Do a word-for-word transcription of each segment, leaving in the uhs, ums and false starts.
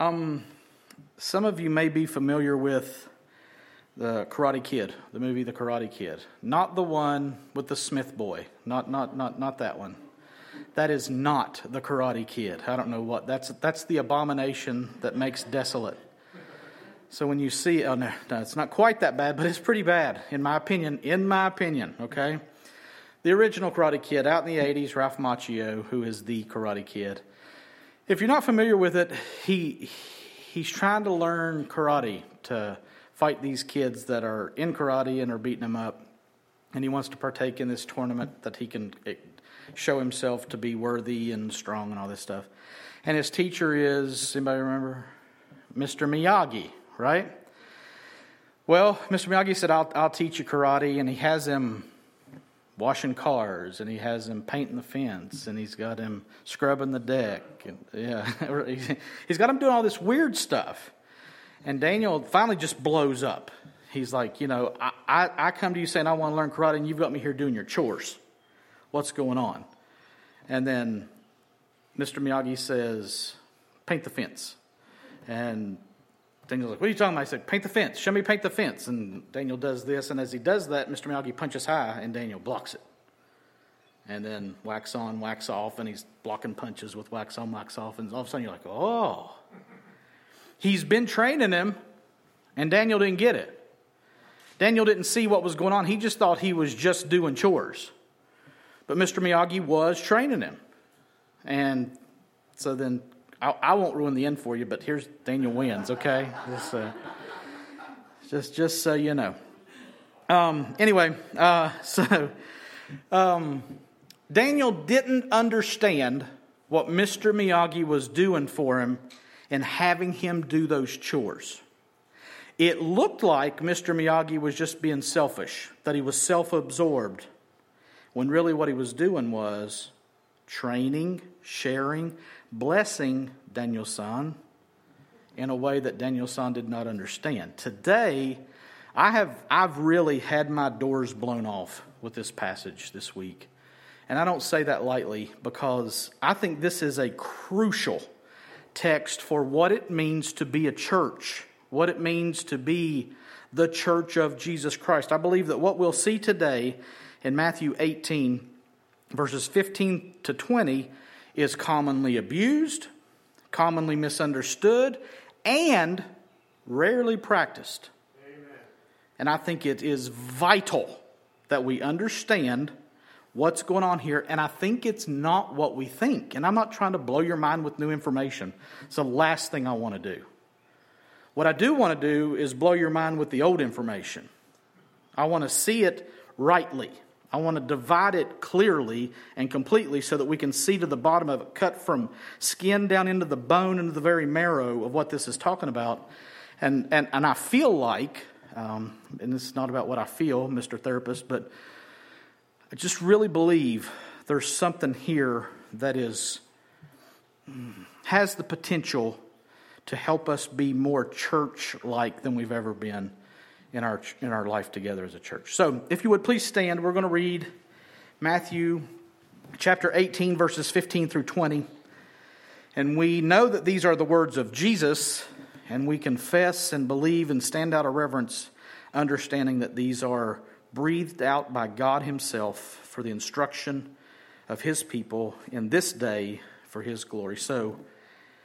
Um, some of you may be familiar with the Karate Kid, the movie The Karate Kid. Not the one with the Smith boy. Not not not not that one. That is not the Karate Kid. I don't know what. That's that's the abomination that makes desolate. So when you see, oh no, no, it's not quite that bad, but it's pretty bad, in my opinion, in my opinion, okay? The original Karate Kid, out in the eighties, Ralph Macchio, who is the Karate Kid. If you're not familiar with it, he he's trying to learn karate to fight these kids that are in karate and are beating him up, and he wants to partake in this tournament that he can show himself to be worthy and strong and all this stuff. And his teacher is, anybody remember? Mister Miyagi. Right? Well, Mister Miyagi said, I'll, I'll teach you karate, and he has him washing cars, and he has him painting the fence, and he's got him scrubbing the deck. And, yeah, he's got him doing all this weird stuff. And Daniel finally just blows up. He's like, you know, I, I, I come to you saying I want to learn karate, and you've got me here doing your chores. What's going on? And then Mister Miyagi says, paint the fence. And Daniel's like, what are you talking about? I said, paint the fence. Show me paint the fence. And Daniel does this. And as he does that, Mister Miyagi punches high, and Daniel blocks it. And then wax on, wax off, and he's blocking punches with wax on, wax off. And all of a sudden you're like, oh. He's been training him, and Daniel didn't get it. Daniel didn't see what was going on. He just thought he was just doing chores. But Mister Miyagi was training him. And so then, I, I won't ruin the end for you, but here's Daniel wins, okay? Just, uh, just, just so you know. Um, anyway, uh, so um, Daniel didn't understand what Mister Miyagi was doing for him in having him do those chores. It looked like Mister Miyagi was just being selfish, that he was self-absorbed, when really what he was doing was training, sharing, blessing Daniel's son in a way that Daniel's son did not understand. Today, I have I've really had my doors blown off with this passage this week. And I don't say that lightly, because I think this is a crucial text for what it means to be a church, what it means to be the church of Jesus Christ. I believe that what we'll see today in Matthew eighteen, verses fifteen to twenty, is commonly abused, commonly misunderstood, and rarely practiced. Amen. And I think it is vital that we understand what's going on here, and I think it's not what we think. And I'm not trying to blow your mind with new information. It's the last thing I want to do. What I do want to do is blow your mind with the old information. I want to see it rightly. I want to divide it clearly and completely so that we can see to the bottom of it, cut from skin down into the bone, into the very marrow of what this is talking about. And and, and I feel like, um, and this is not about what I feel, Mister Therapist, but I just really believe there's something here that is has the potential to help us be more church-like than we've ever been in our in our life together as a church. So, if you would please stand, we're going to read Matthew chapter eighteen, verses fifteen through twenty. And we know that these are the words of Jesus, and we confess and believe and stand out of reverence, understanding that these are breathed out by God Himself for the instruction of His people in this day for His glory. So,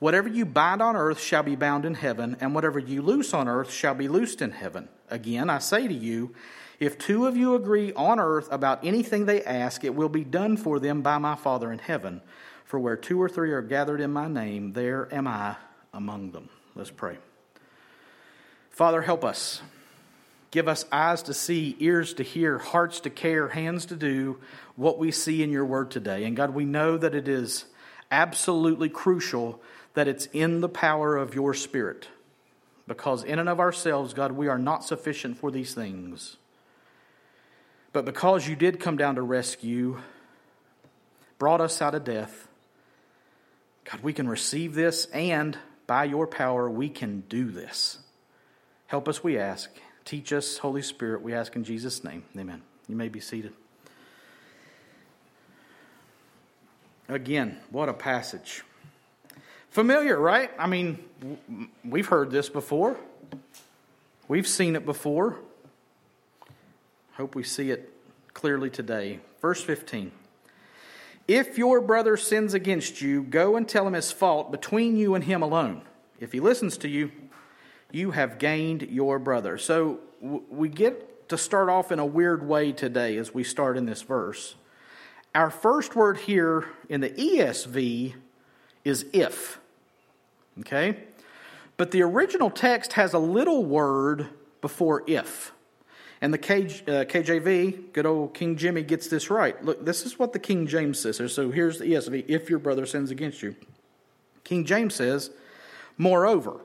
whatever you bind on earth shall be bound in heaven, and whatever you loose on earth shall be loosed in heaven. Again, I say to you, if two of you agree on earth about anything they ask, it will be done for them by my Father in heaven. For where two or three are gathered in my name, there am I among them. Let's pray. Father, help us. Give us eyes to see, ears to hear, hearts to care, hands to do what we see in your word today. And God, we know that it is absolutely crucial that it's in the power of your Spirit. because in and of ourselves, God, we are not sufficient for these things. But because you did come down to rescue, brought us out of death, God, we can receive this, and by your power, we can do this. Help us, we ask. Teach us, Holy Spirit, we ask in Jesus' name. Amen. You may be seated. Again, what a passage. Familiar, right? I mean, we've heard this before. We've seen it before. Hope we see it clearly today. Verse fifteen. If your brother sins against you, go and tell him his fault between you and him alone. If he listens to you, you have gained your brother. So we get to start off in a weird way today as we start in this verse. Our first word here in the E S V is if. Okay? But the original text has a little word before if. And the K J V, good old King Jimmy, gets this right. Look, this is what the King James says here. So here's the E S V, if your brother sins against you. King James says, moreover,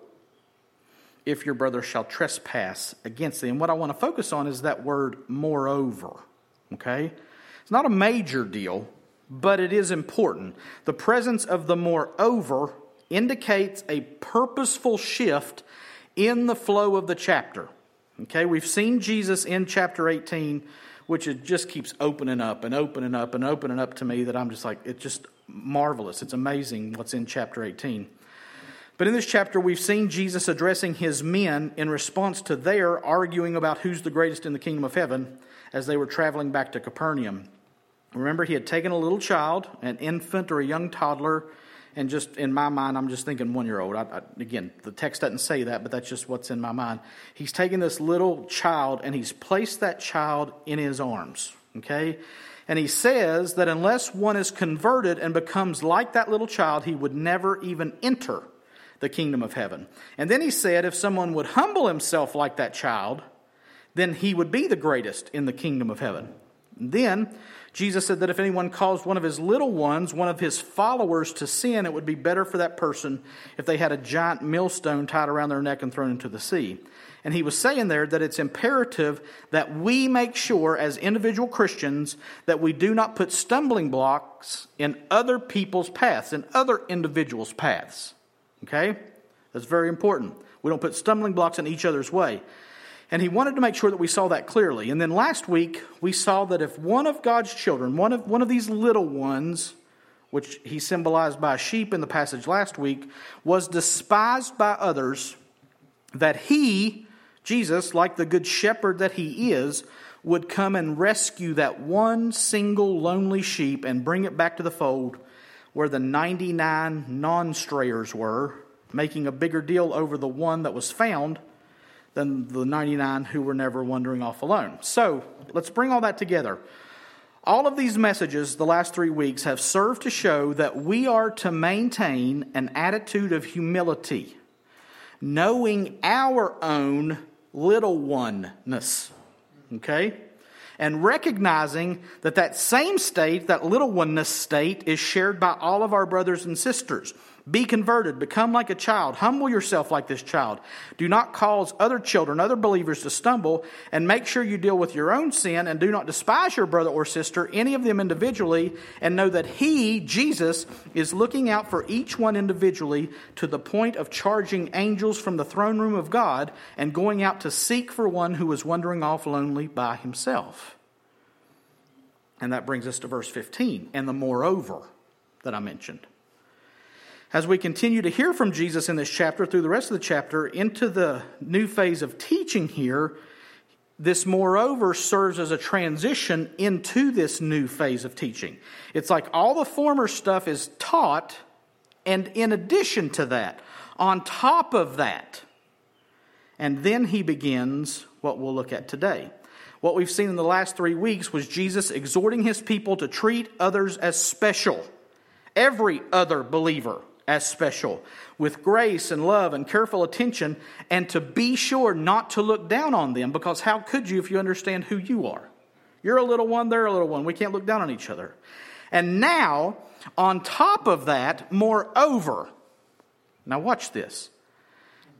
if your brother shall trespass against thee. And what I want to focus on is that word moreover. Okay? It's not a major deal, but it is important. The presence of the moreover indicates a purposeful shift in the flow of the chapter. Okay, we've seen Jesus in chapter eighteen, which it just keeps opening up and opening up and opening up to me that I'm just like, it's just marvelous. It's amazing what's in chapter eighteen. But in this chapter, we've seen Jesus addressing his men in response to their arguing about who's the greatest in the kingdom of heaven as they were traveling back to Capernaum. Remember, he had taken a little child, an infant or a young toddler, and just in my mind, I'm just thinking one-year-old. I, I, again, the text doesn't say that, but that's just what's in my mind. He's taken this little child and he's placed that child in his arms, okay? And he says that unless one is converted and becomes like that little child, he would never even enter the kingdom of heaven. And then he said if someone would humble himself like that child, then he would be the greatest in the kingdom of heaven. And then Jesus said that if anyone caused one of his little ones, one of his followers, to sin, it would be better for that person if they had a giant millstone tied around their neck and thrown into the sea. And he was saying there that it's imperative that we make sure as individual Christians that we do not put stumbling blocks in other people's paths, in other individuals' paths. Okay? That's very important. We don't put stumbling blocks in each other's way. And he wanted to make sure that we saw that clearly. And then last week, we saw that if one of God's children, one of one of these little ones, which he symbolized by a sheep in the passage last week, was despised by others, that he, Jesus, like the good shepherd that he is, would come and rescue that one single lonely sheep and bring it back to the fold where the ninety-nine non-strayers were, making a bigger deal over the one that was found than the ninety-nine who were never wandering off alone. So, let's bring all that together. All of these messages the last three weeks have served to show that we are to maintain an attitude of humility, knowing our own little oneness, okay? And recognizing that that same state, that little oneness state, is shared by all of our brothers and sisters. Be converted, become like a child, humble yourself like this child. Do not cause other children, other believers to stumble, and make sure you deal with your own sin and do not despise your brother or sister, any of them individually, and know that he, Jesus, is looking out for each one individually to the point of charging angels from the throne room of God and going out to seek for one who is wandering off lonely by himself. And that brings us to verse fifteen, and the moreover that I mentioned. As we continue to hear from Jesus in this chapter, through the rest of the chapter, into the new phase of teaching here, this moreover serves as a transition into this new phase of teaching. It's like all the former stuff is taught, and in addition to that, on top of that, and then he begins what we'll look at today. What we've seen in the last three weeks was Jesus exhorting his people to treat others as special, every other believer as special, with grace and love and careful attention, and to be sure not to look down on them, because how could you if you understand who you are? You're a little one, they're a little one. We can't look down on each other. And now, on top of that, moreover, now watch this,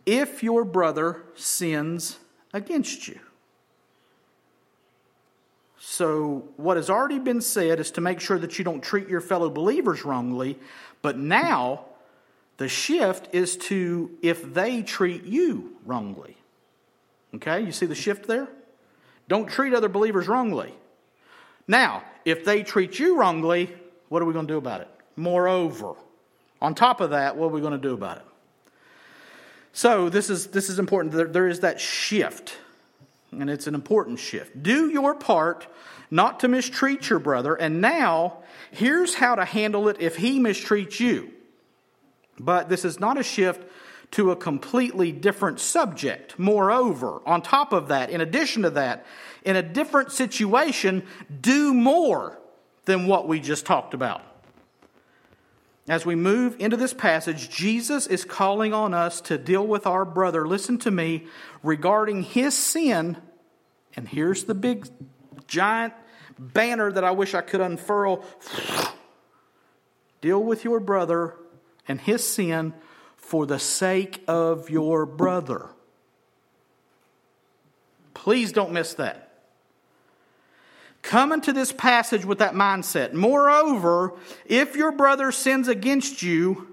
if your brother sins against you. So what has already been said is to make sure that you don't treat your fellow believers wrongly, but now the shift is to if they treat you wrongly. Okay, you see the shift there? Don't treat other believers wrongly. Now, if they treat you wrongly, what are we going to do about it? Moreover, on top of that, what are we going to do about it? So this is this is important. There, there is that shift, and it's an important shift. Do your part not to mistreat your brother, and now here's how to handle it if he mistreats you. But this is not a shift to a completely different subject. Moreover, on top of that, in addition to that, in a different situation, do more than what we just talked about. As we move into this passage, Jesus is calling on us to deal with our brother, listen to me, regarding his sin. And here's the big, giant banner that I wish I could unfurl. Deal with your brother and his sin for the sake of your brother. Please don't miss that. Come into this passage with that mindset. Moreover, if your brother sins against you,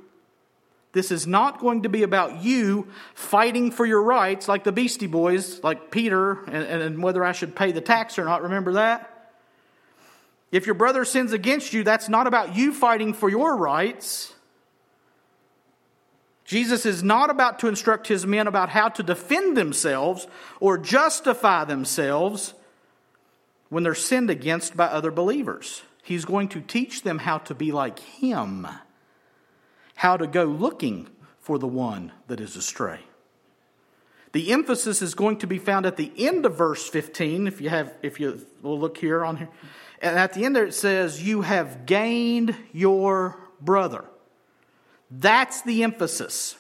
this is not going to be about you fighting for your rights like the Beastie Boys, like Peter, and, and whether I should pay the tax or not. Remember that? If your brother sins against you, that's not about you fighting for your rights. Jesus is not about to instruct his men about how to defend themselves or justify themselves when they're sinned against by other believers. He's going to teach them how to be like him, how to go looking for the one that is astray. The emphasis is going to be found at the end of verse fifteen. If you have, if you will look here on here, and at the end there it says, "You have gained your brother." That's the emphasis.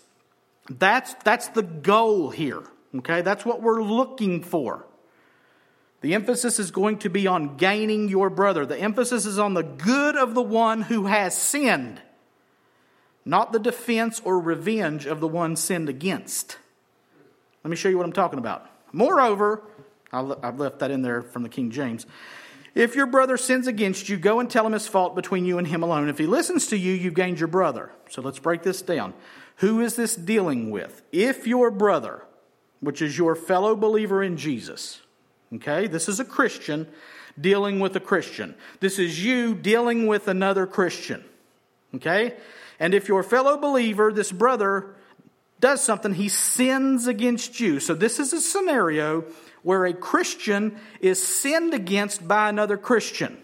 That's that's the goal here. Okay, that's what we're looking for. The emphasis is going to be on gaining your brother. The emphasis is on the good of the one who has sinned, not the defense or revenge of the one sinned against. Let me show you what I'm talking about. Moreover, I've left that in there from the King James. If your brother sins against you, go and tell him his fault between you and him alone. If he listens to you, you've gained your brother. So let's break this down. Who is this dealing with? If your brother, which is your fellow believer in Jesus. Okay, this is a Christian dealing with a Christian. This is you dealing with another Christian. Okay, and if your fellow believer, this brother, does something, he sins against you. So this is a scenario where a Christian is sinned against by another Christian.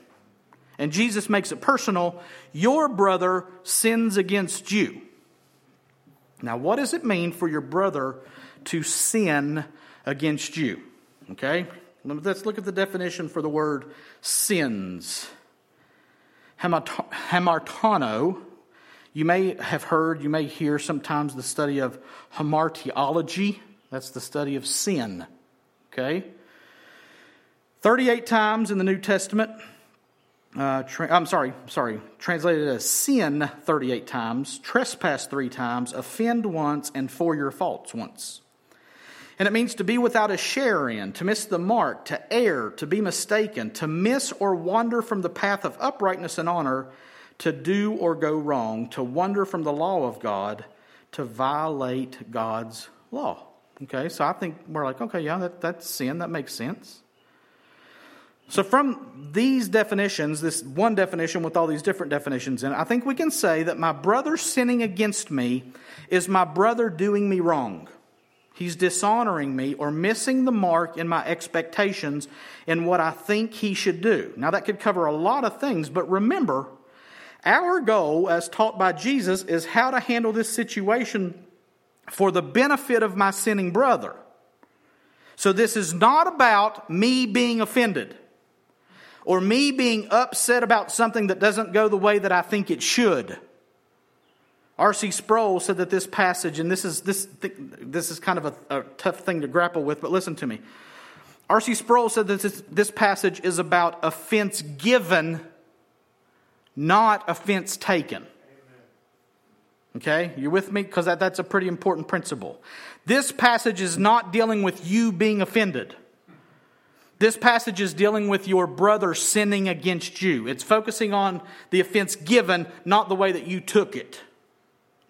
And Jesus makes it personal. Your brother sins against you. Now, what does it mean for your brother to sin against you? Okay, let's look at the definition for the word sins. Hamartano, you may have heard, you may hear sometimes the study of hamartiology. That's the study of sin. Okay, thirty-eight times in the New Testament. Uh, tra- I'm sorry, sorry. Translated as sin thirty-eight times, trespass three times, offend once, and for your faults once. And it means to be without a share in, to miss the mark, to err, to be mistaken, to miss or wander from the path of uprightness and honor, to do or go wrong, to wander from the law of God, to violate God's law. Okay, so I think we're like, okay, yeah, that, that's sin. That makes sense. So from these definitions, this one definition with all these different definitions in it, I think we can say that my brother sinning against me is my brother doing me wrong. He's dishonoring me or missing the mark in my expectations and what I think he should do. Now, that could cover a lot of things, but remember, our goal, as taught by Jesus, is how to handle this situation for the benefit of my sinning brother. So this is not about me being offended or me being upset about something that doesn't go the way that I think it should. R C. Sproul said that this passage, and this is this this is kind of a, a tough thing to grapple with, but listen to me. R C. Sproul said that this, this passage is about offense given, not offense taken. Okay, you're with me? Because that, that's a pretty important principle. This passage is not dealing with you being offended. This passage is dealing with your brother sinning against you. It's focusing on the offense given, not the way that you took it.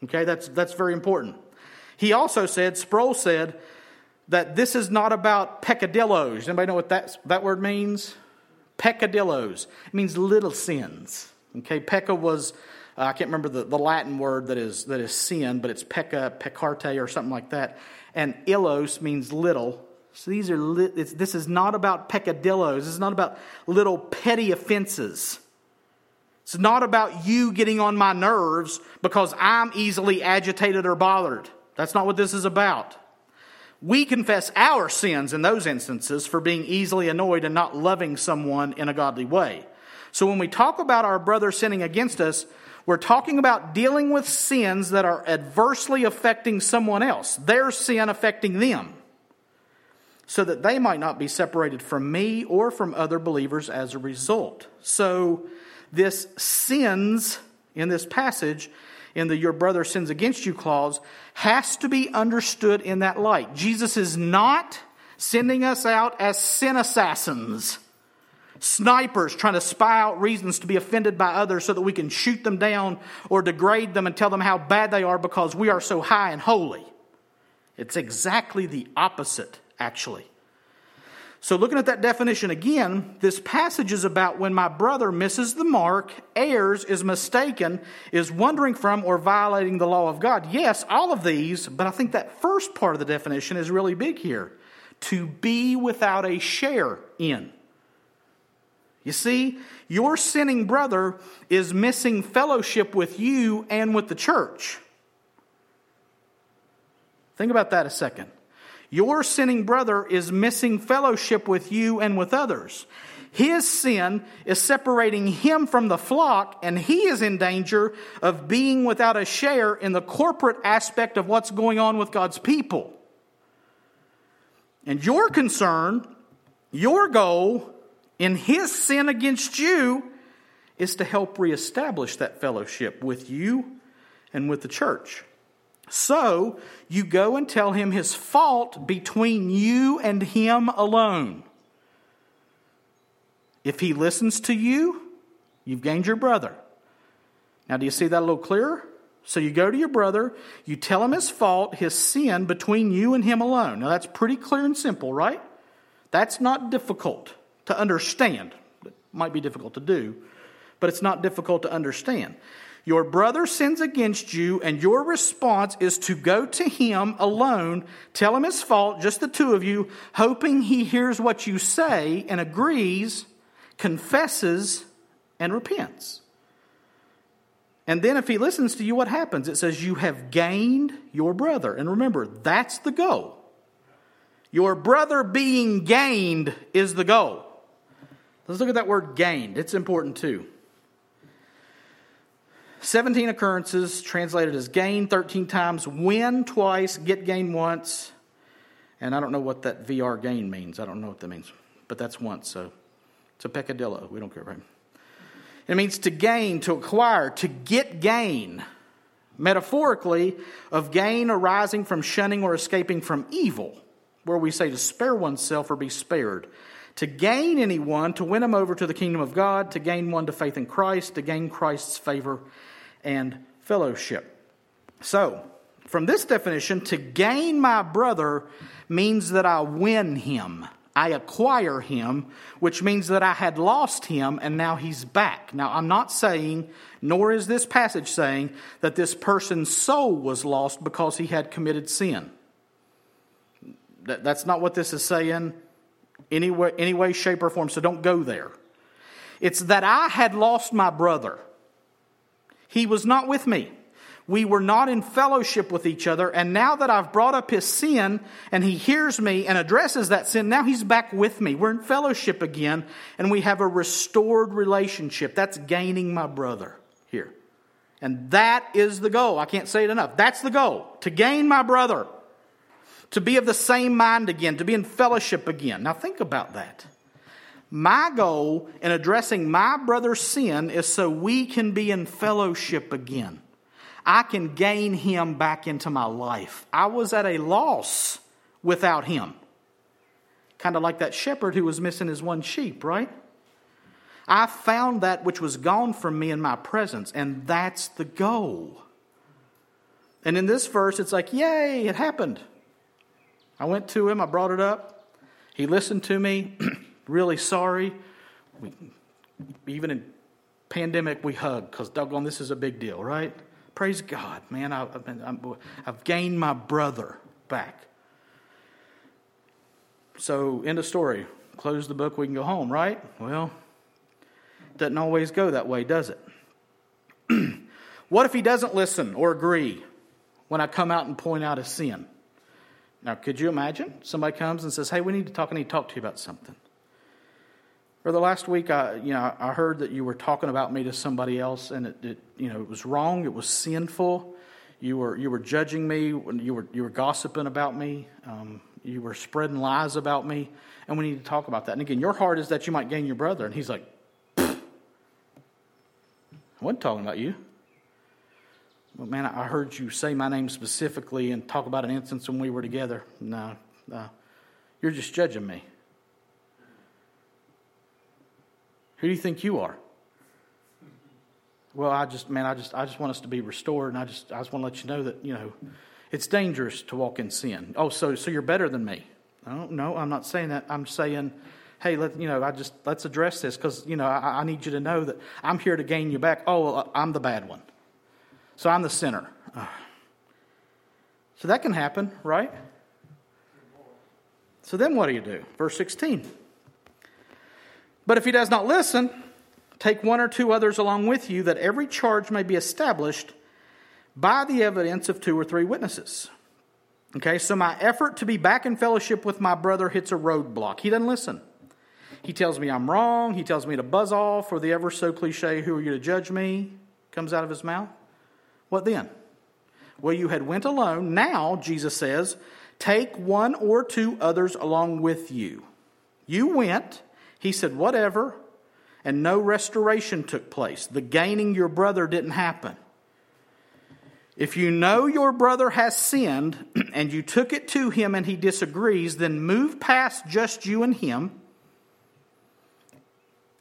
Okay, that's that's very important. He also said, Sproul said, that this is not about peccadillos. Anybody know what that, that word means? Peccadillos. It means little sins. Okay, pecca was... Uh, I can't remember the, the Latin word that is that is sin, but it's pecca, peccarte, or something like that. And illos means little. So these are li- it's, this is not about peccadillos. This is not about little petty offenses. It's not about you getting on my nerves because I'm easily agitated or bothered. That's not what this is about. We confess our sins in those instances for being easily annoyed and not loving someone in a godly way. So when we talk about our brother sinning against us, we're talking about dealing with sins that are adversely affecting someone else, their sin affecting them, so that they might not be separated from me or from other believers as a result. So this sins in this passage, in the your brother sins against you clause, has to be understood in that light. Jesus is not sending us out as sin assassins. Snipers trying to spy out reasons to be offended by others so that we can shoot them down or degrade them and tell them how bad they are because we are so high and holy. It's exactly the opposite, actually. So looking at that definition again, this passage is about when my brother misses the mark, errs, is mistaken, is wandering from or violating the law of God. Yes, all of these, but I think that first part of the definition is really big here. To be without a share in. You see, your sinning brother is missing fellowship with you and with the church. Think about that a second. Your sinning brother is missing fellowship with you and with others. His sin is separating him from the flock, and he is in danger of being without a share in the corporate aspect of what's going on with God's people. And your concern, your goal... in his sin against you is to help reestablish that fellowship with you and with the church. So you go and tell him his fault between you and him alone. If he listens to you, you've gained your brother. Now, do you see that a little clearer? So you go to your brother, you tell him his fault, his sin between you and him alone. Now, that's pretty clear and simple, right? That's not difficult to understand. It might be difficult to do, but it's not difficult to understand. Your brother sins against you, and your response is to go to him alone, tell him his fault, just the two of you, hoping he hears what you say and agrees, confesses, and repents. And then if he listens to you, what happens? It says you have gained your brother. And remember, that's the goal. Your brother being gained is the goal. Let's look at that word gained. It's important too. seventeen occurrences translated as gain thirteen times, win twice, get gain once. And I don't know what that V R gain means. I don't know what that means. But that's once, so it's a peccadillo. We don't care, right? It means to gain, to acquire, to get gain. Metaphorically, of gain arising from shunning or escaping from evil, where we say to spare oneself or be spared. To gain anyone, to win them over to the kingdom of God, to gain one to faith in Christ, to gain Christ's favor and fellowship. So, from this definition, to gain my brother means that I win him. I acquire him, which means that I had lost him and now he's back. Now, I'm not saying, nor is this passage saying, that this person's soul was lost because he had committed sin. That's not what this is saying any way, any way, shape, or form, so don't go there. It's that I had lost my brother. He was not with me. We were not in fellowship with each other, and now that I've brought up his sin, and he hears me and addresses that sin, now he's back with me. We're in fellowship again, and we have a restored relationship. That's gaining my brother here. And that is the goal. I can't say it enough. That's the goal, to gain my brother. To be of the same mind again, to be in fellowship again. Now think about that. My goal in addressing my brother's sin is so we can be in fellowship again. I can gain him back into my life. I was at a loss without him. Kind of like that shepherd who was missing his one sheep, right? I found that which was gone from me in my presence, and that's the goal. And in this verse, it's like, yay, it happened. I went to him, I brought it up. He listened to me, really sorry. We, even in pandemic, we hug, because doggone, this is a big deal, right? Praise God, man, I, I, I've gained my brother back. So, end of story. Close the book, we can go home, right? Well, doesn't always go that way, does it? What if he doesn't listen or agree when I come out and point out a sin? Now, could you imagine? Somebody comes and says, hey, we need to talk, I need to talk to you about something. Brother, last week, I, you know, I heard that you were talking about me to somebody else, and it, it, you know, it was wrong, it was sinful. You were, you were judging me, you were, you were gossiping about me, um, you were spreading lies about me, and we need to talk about that. And again, your heart is that you might gain your brother, and he's like, I wasn't talking about you. Well, man, I heard you say my name specifically and talk about an instance when we were together. No, no, you're just judging me. Who do you think you are? Well, I just, man, I just, I just want us to be restored, and I just, I just want to let you know that, you know, it's dangerous to walk in sin. Oh, so, so you're better than me? No, no, I'm not saying that. I'm saying, hey, let you know, I just, let's address this, because you know, I, I need you to know that I'm here to gain you back. Oh, well, I'm the bad one, so I'm the sinner. Oh. So that can happen, right? So then, what do you do? Verse sixteen. But if he does not listen, take one or two others along with you, that every charge may be established by the evidence of two or three witnesses. Okay, so my effort to be back in fellowship with my brother hits a roadblock. He doesn't listen. He tells me I'm wrong. He tells me to buzz off, or the ever so cliche, who are you to judge me, comes out of his mouth. What then? Well, you had went alone. Now, Jesus says, take one or two others along with you. You went. He said, whatever, and no restoration took place. The gaining your brother didn't happen. If you know your brother has sinned and you took it to him and he disagrees, then move past just you and him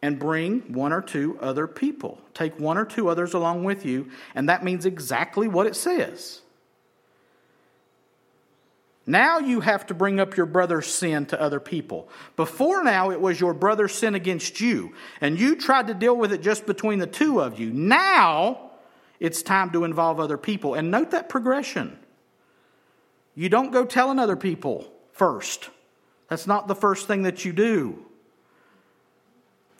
and bring one or two other people. Take one or two others along with you, and that means exactly what it says. Now you have to bring up your brother's sin to other people. Before now, it was your brother's sin against you, and you tried to deal with it just between the two of you. Now, it's time to involve other people. And note that progression. You don't go telling other people first. That's not the first thing that you do.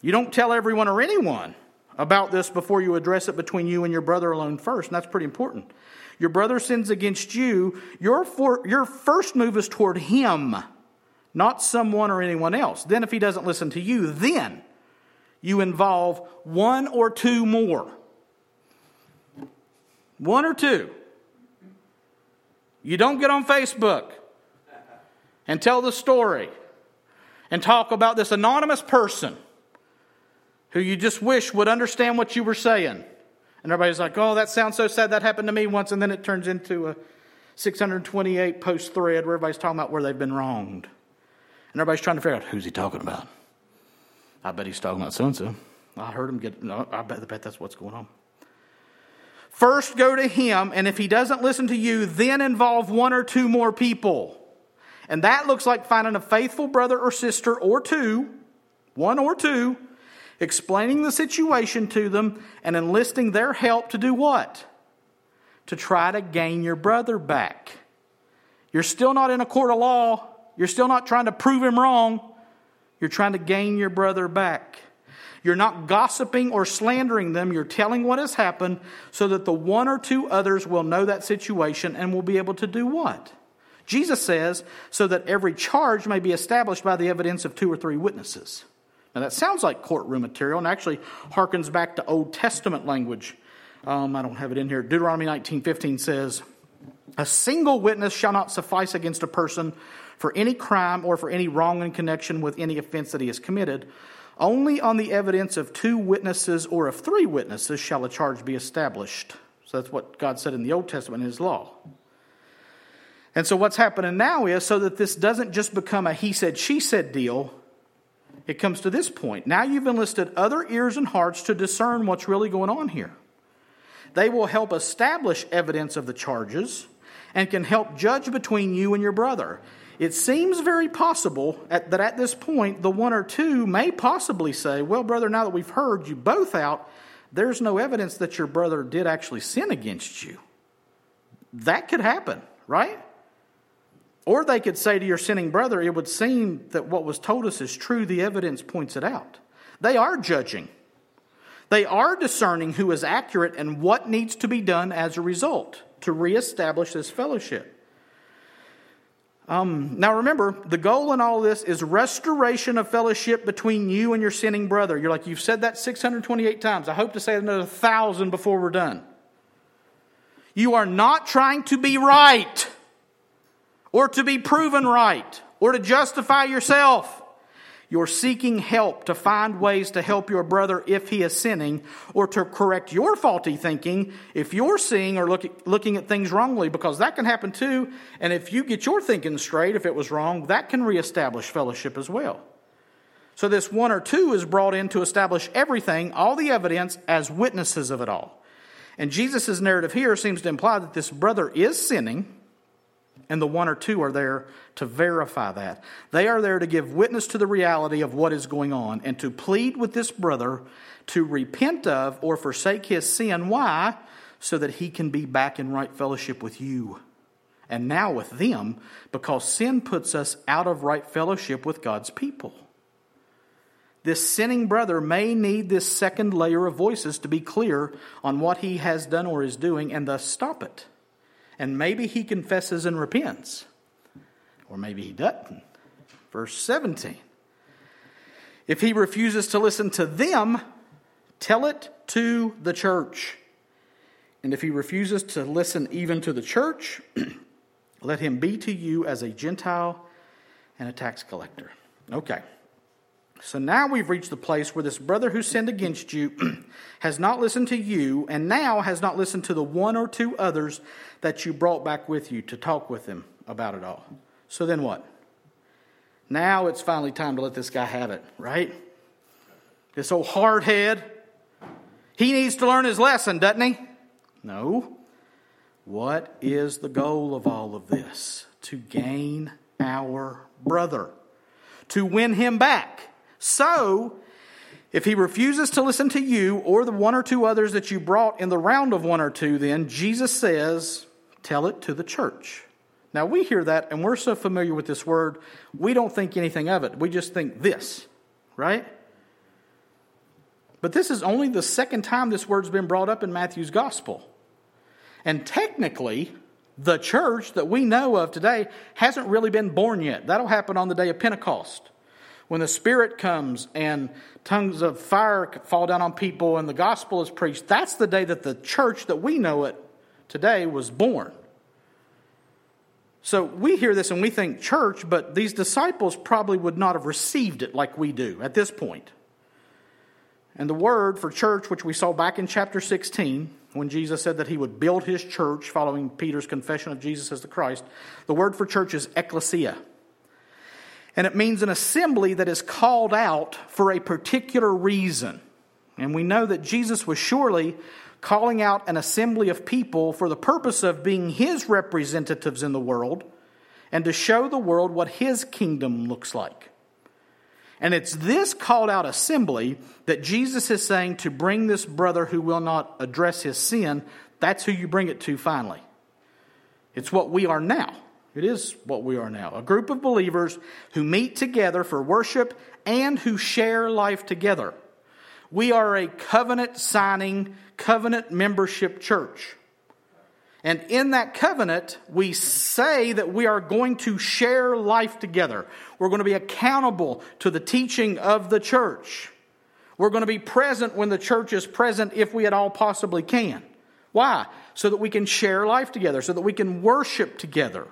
You don't tell everyone or anyone about this before you address it between you and your brother alone first, and that's pretty important. Your brother sins against you. Your for, your first move is toward him, not someone or anyone else. Then if he doesn't listen to you, then you involve one or two more. One or two. You don't get on Facebook and tell the story and talk about this anonymous person who you just wish would understand what you were saying. And everybody's like, oh, that sounds so sad. That happened to me once. And then it turns into a six hundred twenty-eight post thread where everybody's talking about where they've been wronged. And everybody's trying to figure out, who's he talking about? I bet he's talking about so-and-so. I heard him get, no, I bet, I bet that's what's going on. First, go to him. And if he doesn't listen to you, then involve one or two more people. And that looks like finding a faithful brother or sister or two, one or two, explaining the situation to them, and enlisting their help to do what? To try to gain your brother back. You're still not in a court of law. You're still not trying to prove him wrong. You're trying to gain your brother back. You're not gossiping or slandering them. You're telling what has happened so that the one or two others will know that situation and will be able to do what? Jesus says, so that every charge may be established by the evidence of two or three witnesses. Now, that sounds like courtroom material, and actually harkens back to Old Testament language. Um, I don't have it in here. Deuteronomy nineteen fifteen says, a single witness shall not suffice against a person for any crime or for any wrong in connection with any offense that he has committed. Only on the evidence of two witnesses or of three witnesses shall a charge be established. So that's what God said in the Old Testament in his law. And so what's happening now is, so that this doesn't just become a he said, she said deal, it comes to this point. Now you've enlisted other ears and hearts to discern what's really going on here. They will help establish evidence of the charges and can help judge between you and your brother. It seems very possible at, that at this point, the one or two may possibly say, well, brother, now that we've heard you both out, there's no evidence that your brother did actually sin against you. That could happen, right? Or they could say to your sinning brother, it would seem that what was told us is true. The evidence points it out. They are judging. They are discerning who is accurate and what needs to be done as a result to reestablish this fellowship. Um, now remember, the goal in all this is restoration of fellowship between you and your sinning brother. You're like, you've said that six hundred twenty-eight times. I hope to say another thousand before we're done. You are not trying to be right or to be proven right or to justify yourself. You're seeking help to find ways to help your brother if he is sinning, or to correct your faulty thinking if you're seeing or look at, looking at things wrongly, because that can happen too. And if you get your thinking straight, if it was wrong, that can reestablish fellowship as well. So this one or two is brought in to establish everything, all the evidence, as witnesses of it all. And Jesus' narrative here seems to imply that this brother is sinning, and the one or two are there to verify that. They are there to give witness to the reality of what is going on and to plead with this brother to repent of or forsake his sin. Why? So that he can be back in right fellowship with you and now with them, because sin puts us out of right fellowship with God's people. This sinning brother may need this second layer of voices to be clear on what he has done or is doing and thus stop it. And maybe he confesses and repents. Or maybe he doesn't. Verse seventeen. If he refuses to listen to them, tell it to the church. And if he refuses to listen even to the church, let him be to you as a Gentile and a tax collector. Okay. So now we've reached the place where this brother who sinned against you has not listened to you, and now has not listened to the one or two others that you brought back with you to talk with him about it all. So then what? Now it's finally time to let this guy have it, right? This old hard head. He needs to learn his lesson, doesn't he? No. What is the goal of all of this? To gain our brother. To win him back. So, if he refuses to listen to you or the one or two others that you brought in the round of one or two, then Jesus says, tell it to the church. Now, we hear that and we're so familiar with this word, we don't think anything of it. We just think this, right? But this is only the second time this word's been brought up in Matthew's gospel. And technically, the church that we know of today hasn't really been born yet. That'll happen on the day of Pentecost, when the Spirit comes and tongues of fire fall down on people and the gospel is preached. That's the day that the church that we know it today was born. So we hear this and we think church, but these disciples probably would not have received it like we do at this point. And the word for church, which we saw back in chapter sixteen, when Jesus said that he would build his church following Peter's confession of Jesus as the Christ, the word for church is ecclesia. And it means an assembly that is called out for a particular reason. And we know that Jesus was surely calling out an assembly of people for the purpose of being his representatives in the world and to show the world what his kingdom looks like. And it's this called out assembly that Jesus is saying to bring this brother who will not address his sin. That's who you bring it to finally. It's what we are now. It is what we are now, a group of believers who meet together for worship and who share life together. We are a covenant-signing, covenant membership church. And in that covenant, we say that we are going to share life together. We're going to be accountable to the teaching of the church. We're going to be present when the church is present, if we at all possibly can. Why? So that we can share life together, so that we can worship together.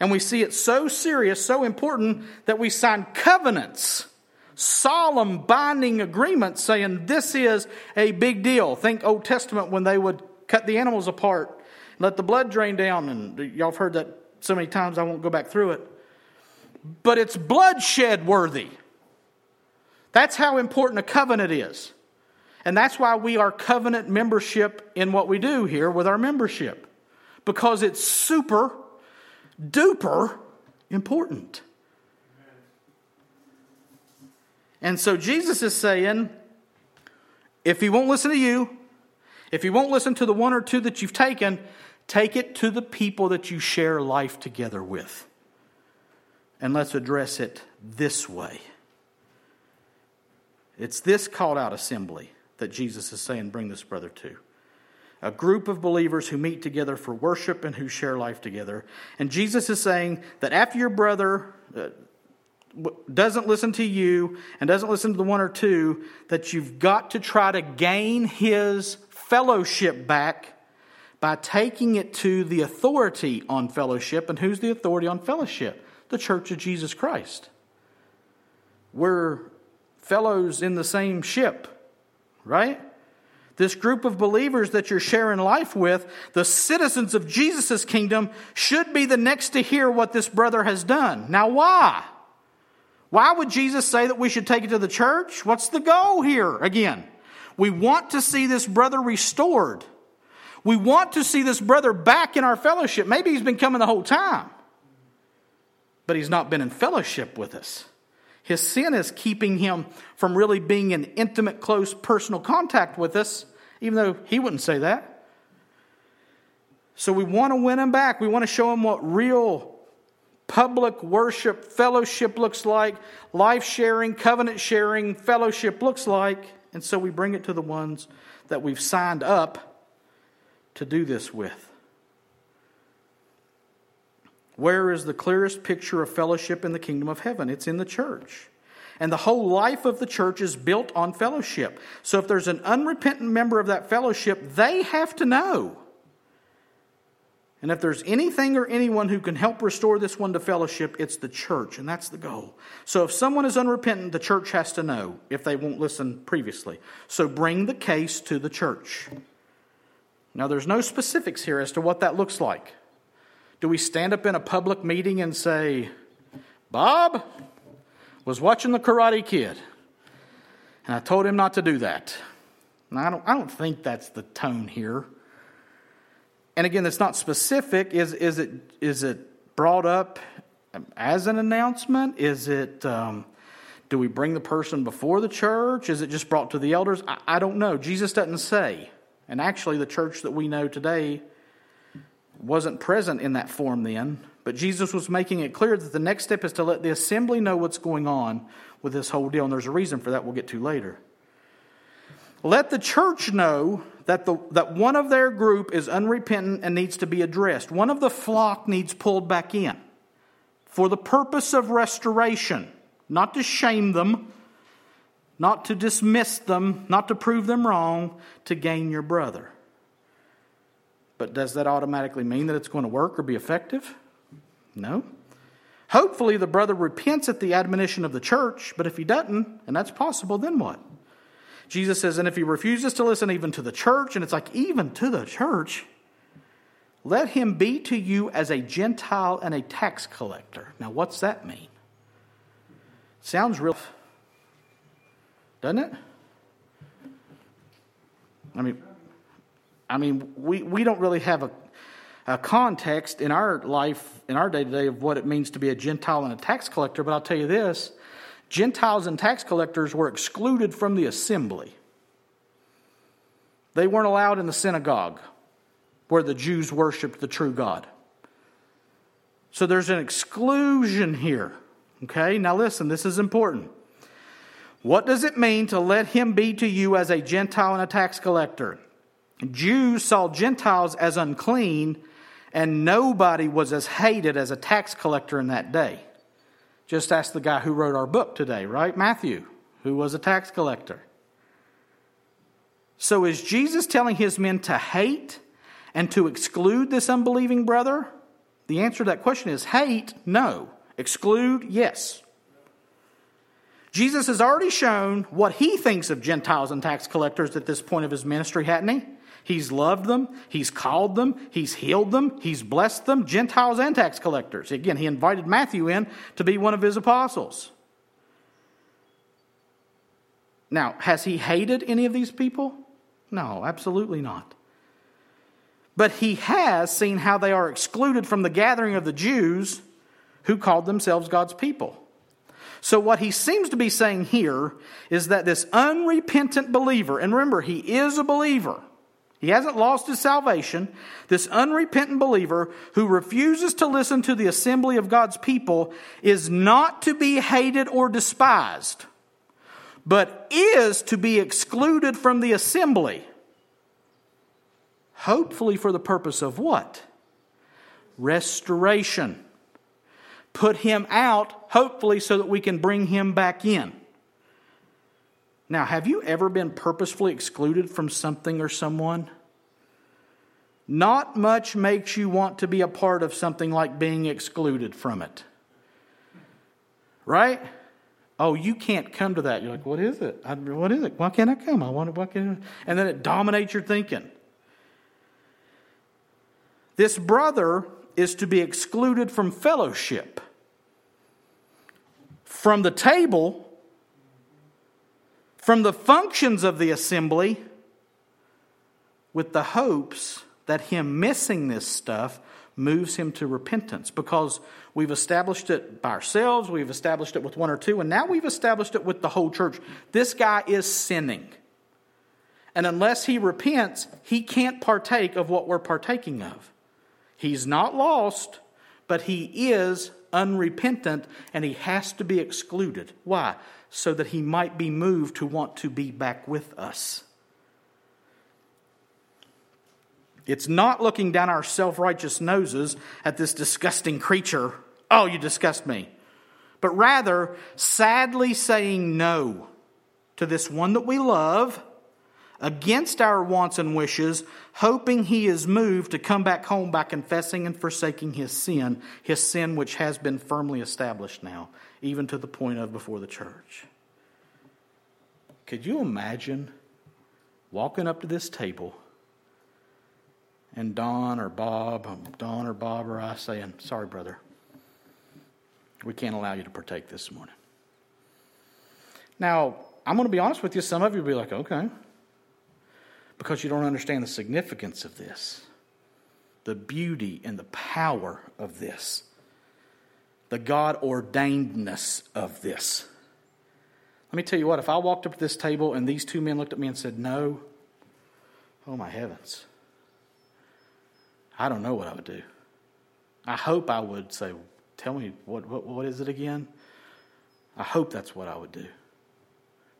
And we see it so serious, so important, that we sign covenants, solemn binding agreements saying this is a big deal. Think Old Testament when they would cut the animals apart, let the blood drain down. And y'all have heard that so many times, I won't go back through it. But it's bloodshed worthy. That's how important a covenant is. And that's why we are covenant membership in what we do here with our membership. Because it's super duper important. And so Jesus is saying, if he won't listen to you, if he won't listen to the one or two that you've taken, take it to the people that you share life together with. And let's address it this way. It's this called out assembly that Jesus is saying, bring this brother to. A group of believers who meet together for worship and who share life together. And Jesus is saying that after your brother uh, doesn't listen to you and doesn't listen to the one or two, that you've got to try to gain his fellowship back by taking it to the authority on fellowship. And who's the authority on fellowship? The Church of Jesus Christ. We're fellows in the same ship, right? This group of believers that you're sharing life with, the citizens of Jesus' kingdom, should be the next to hear what this brother has done. Now, why? Why would Jesus say that we should take it to the church? What's the goal here? Again, we want to see this brother restored. We want to see this brother back in our fellowship. Maybe he's been coming the whole time, but he's not been in fellowship with us. His sin is keeping him from really being in intimate, close, personal contact with us, even though he wouldn't say that. So we want to win him back. We want to show him what real public worship, fellowship looks like, life sharing, covenant sharing, fellowship looks like. And so we bring it to the ones that we've signed up to do this with. Where is the clearest picture of fellowship in the kingdom of heaven? It's in the church. And the whole life of the church is built on fellowship. So if there's an unrepentant member of that fellowship, they have to know. And if there's anything or anyone who can help restore this one to fellowship, it's the church. And that's the goal. So if someone is unrepentant, the church has to know if they won't listen previously. So bring the case to the church. Now there's no specifics here as to what that looks like. Do we stand up in a public meeting and say, Bob was watching the Karate Kid, and I told him not to do that? Now, I don't, I don't think that's the tone here. And again, it's not specific. Is, is it, is it brought up as an announcement? Is it, um, do we bring the person before the church? Is it just brought to the elders? I, I don't know. Jesus doesn't say. And actually, the church that we know today wasn't present in that form then, but Jesus was making it clear that the next step is to let the assembly know what's going on with this whole deal, and there's a reason for that we'll get to later. Let the church know that the that one of their group is unrepentant and needs to be addressed. One of the flock needs pulled back in for the purpose of restoration, not to shame them, not to dismiss them, not to prove them wrong, to gain your brother. But does that automatically mean that it's going to work or be effective? No. Hopefully the brother repents at the admonition of the church, but if he doesn't, and that's possible, then what? Jesus says, and if he refuses to listen even to the church, and it's like, even to the church, let him be to you as a Gentile and a tax collector. Now, what's that mean? Sounds real, doesn't it? I mean... I mean, we, we don't really have a, a context in our life, in our day-to-day, of what it means to be a Gentile and a tax collector. But I'll tell you this, Gentiles and tax collectors were excluded from the assembly. They weren't allowed in the synagogue where the Jews worshiped the true God. So there's an exclusion here. Okay, now listen, this is important. What does it mean to let him be to you as a Gentile and a tax collector? Jews saw Gentiles as unclean, and nobody was as hated as a tax collector in that day. Just ask the guy who wrote our book today, right? Matthew, who was a tax collector. So is Jesus telling his men to hate and to exclude this unbelieving brother? The answer to that question is hate, no. Exclude, yes. Jesus has already shown what he thinks of Gentiles and tax collectors at this point of his ministry, hadn't he? He's loved them. He's called them. He's healed them. He's blessed them, Gentiles and tax collectors. Again, he invited Matthew in to be one of his apostles. Now, has he hated any of these people? No, absolutely not. But he has seen how they are excluded from the gathering of the Jews who called themselves God's people. So what he seems to be saying here is that this unrepentant believer, and remember, he is a believer. He hasn't lost his salvation. This unrepentant believer who refuses to listen to the assembly of God's people is not to be hated or despised, but is to be excluded from the assembly. Hopefully for the purpose of what? Restoration. Put him out, hopefully, so that we can bring him back in. Now, have you ever been purposefully excluded from something or someone? Not much makes you want to be a part of something like being excluded from it. Right? Oh, you can't come to that. You're like, what is it? I, what is it? Why can't I come? I want to, why can't I? And then it dominates your thinking. This brother is to be excluded from fellowship, from the table, from the functions of the assembly, with the hopes that him missing this stuff moves him to repentance, because we've established it by ourselves, we've established it with one or two, and now we've established it with the whole church. This guy is sinning. And unless he repents, he can't partake of what we're partaking of. He's not lost, but he is unrepentant, and he has to be excluded. Why? So that he might be moved to want to be back with us. It's not looking down our self-righteous noses at this disgusting creature. Oh, you disgust me. But rather, sadly saying no to this one that we love, against our wants and wishes, hoping he is moved to come back home by confessing and forsaking his sin, his sin which has been firmly established now, even to the point of before the church. Could you imagine walking up to this table and Don or Bob, Don or Bob or I saying, sorry, brother, we can't allow you to partake this morning. Now, I'm going to be honest with you, some of you will be like, okay, because you don't understand the significance of this, the beauty and the power of this, the God-ordainedness of this. Let me tell you what, if I walked up to this table and these two men looked at me and said, no, oh my heavens, I don't know what I would do. I hope I would say, tell me, what, what, what is it again? I hope that's what I would do,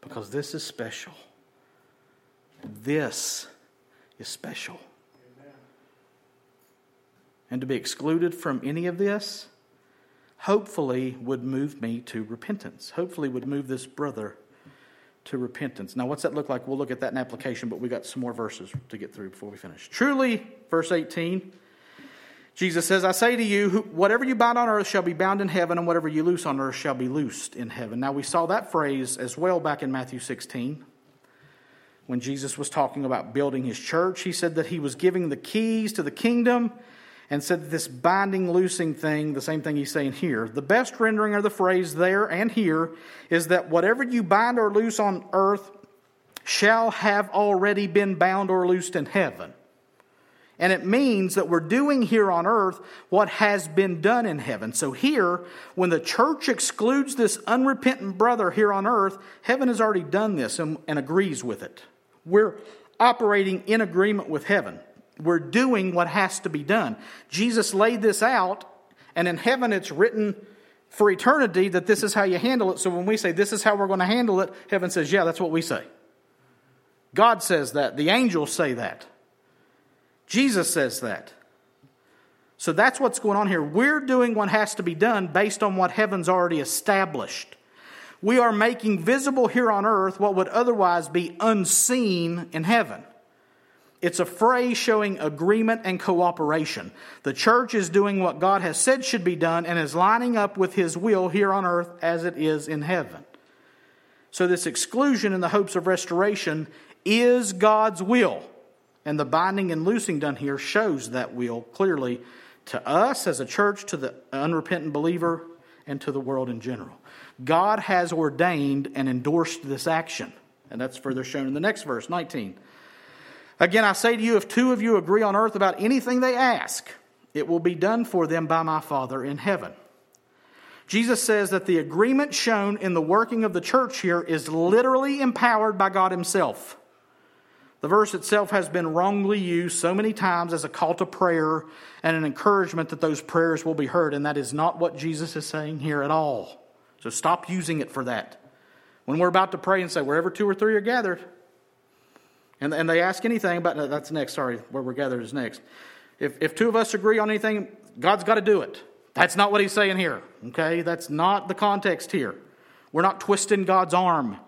because this is special. This is special. Amen. And to be excluded from any of this, hopefully would move me to repentance. Hopefully would move this brother to repentance. Now, what's that look like? We'll look at that in application, but we got some more verses to get through before we finish. Truly, verse eighteen, Jesus says, I say to you, whatever you bind on earth shall be bound in heaven, and whatever you loose on earth shall be loosed in heaven. Now, we saw that phrase as well back in Matthew sixteen. When Jesus was talking about building his church, he said that he was giving the keys to the kingdom, and said that this binding, loosing thing, the same thing he's saying here. The best rendering of the phrase there and here is that whatever you bind or loose on earth shall have already been bound or loosed in heaven. And it means that we're doing here on earth what has been done in heaven. So here, when the church excludes this unrepentant brother here on earth, heaven has already done this and, and agrees with it. We're operating in agreement with heaven. We're doing what has to be done. Jesus laid this out, and in heaven it's written for eternity that this is how you handle it. So when we say this is how we're going to handle it, heaven says, yeah, that's what we say. God says that. The angels say that. Jesus says that. So that's what's going on here. We're doing what has to be done based on what heaven's already established. We are making visible here on earth what would otherwise be unseen in heaven. It's a phrase showing agreement and cooperation. The church is doing what God has said should be done and is lining up with his will here on earth as it is in heaven. So this exclusion in the hopes of restoration is God's will. and the binding and loosing done here shows that will clearly to us as a church, to the unrepentant believer, and to the world in general. God has ordained and endorsed this action. And that's further shown in the next verse, nineteen. Again, I say to you, if two of you agree on earth about anything they ask, it will be done for them by my Father in heaven. Jesus says that the agreement shown in the working of the church here is literally empowered by God himself. The verse itself has been wrongly used so many times as a call to prayer and an encouragement that those prayers will be heard, and that is not what Jesus is saying here at all. So stop using it for that. When we're about to pray and say, wherever two or three are gathered, and, and they ask anything about, no, that's next, sorry, where we're gathered is next. If, if two of us agree on anything, God's got to do it. That's not what he's saying here, okay? That's not the context here. We're not twisting God's arm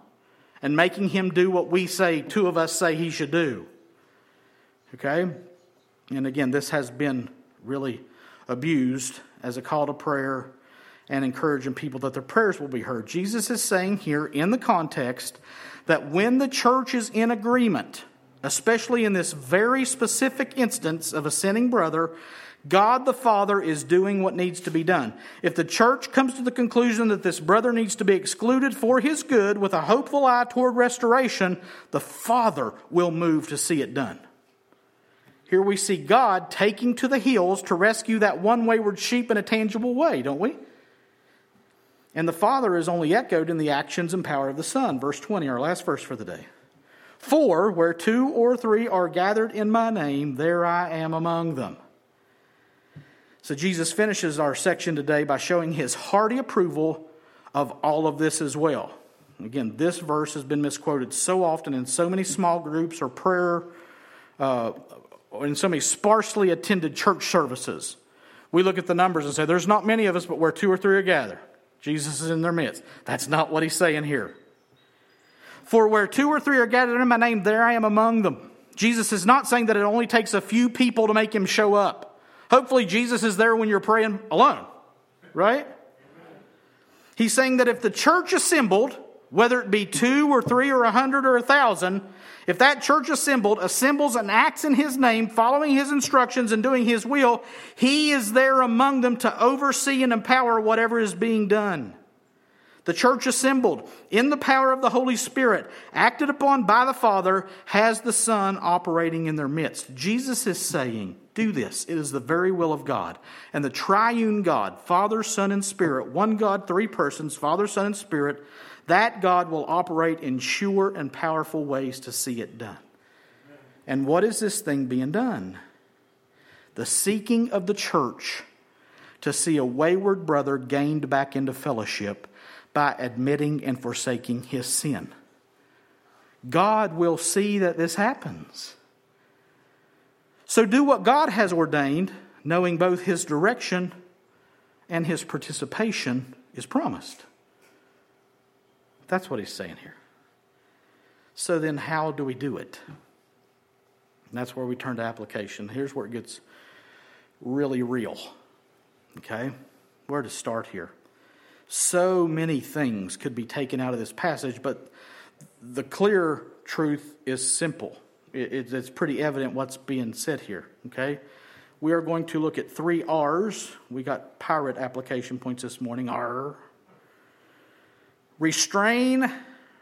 and making him do what we say, two of us say he should do. Okay? And again, this has been really abused as a call to prayer and encouraging people that their prayers will be heard. Jesus is saying here in the context that when the church is in agreement, especially in this very specific instance of a sinning brother, God the Father is doing what needs to be done. If the church comes to the conclusion that this brother needs to be excluded for his good with a hopeful eye toward restoration, the Father will move to see it done. Here we see God taking to the hills to rescue that one wayward sheep in a tangible way, don't we? And the Father is only echoed in the actions and power of the Son. Verse twenty, our last verse for the day. For where two or three are gathered in my name, there I am among them. So Jesus finishes our section today by showing his hearty approval of all of this as well. Again, this verse has been misquoted so often in so many small groups or prayer, uh, or in so many sparsely attended church services. We look at the numbers and say, there's not many of us, but where two or three are gathered, Jesus is in their midst. That's not what he's saying here. For where two or three are gathered in my name, there I am among them. Jesus is not saying that it only takes a few people to make him show up. Hopefully Jesus is there when you're praying alone, right? He's saying that if the church assembled, whether it be two or three or a hundred or a thousand, if that church assembled, assembles and acts in his name, following his instructions and doing his will, he is there among them to oversee and empower whatever is being done. The church assembled in the power of the Holy Spirit, acted upon by the Father, has the Son operating in their midst. Jesus is saying, do this. It is the very will of God. And the triune God, Father, Son, and Spirit, one God, three persons, Father, Son, and Spirit, that God will operate in sure and powerful ways to see it done. And what is this thing being done? The seeking of the church to see a wayward brother gained back into fellowship by admitting and forsaking his sin. God will see that this happens. So do what God has ordained, knowing both his direction and his participation is promised. That's what he's saying here. So then how do we do it? And that's where we turn to application. Here's where it gets really real. Okay? Where to start here? So many things could be taken out of this passage, but the clear truth is simple. It's pretty evident what's being said here, okay? We are going to look at three R's. We got pirate application points this morning. R. Restrain,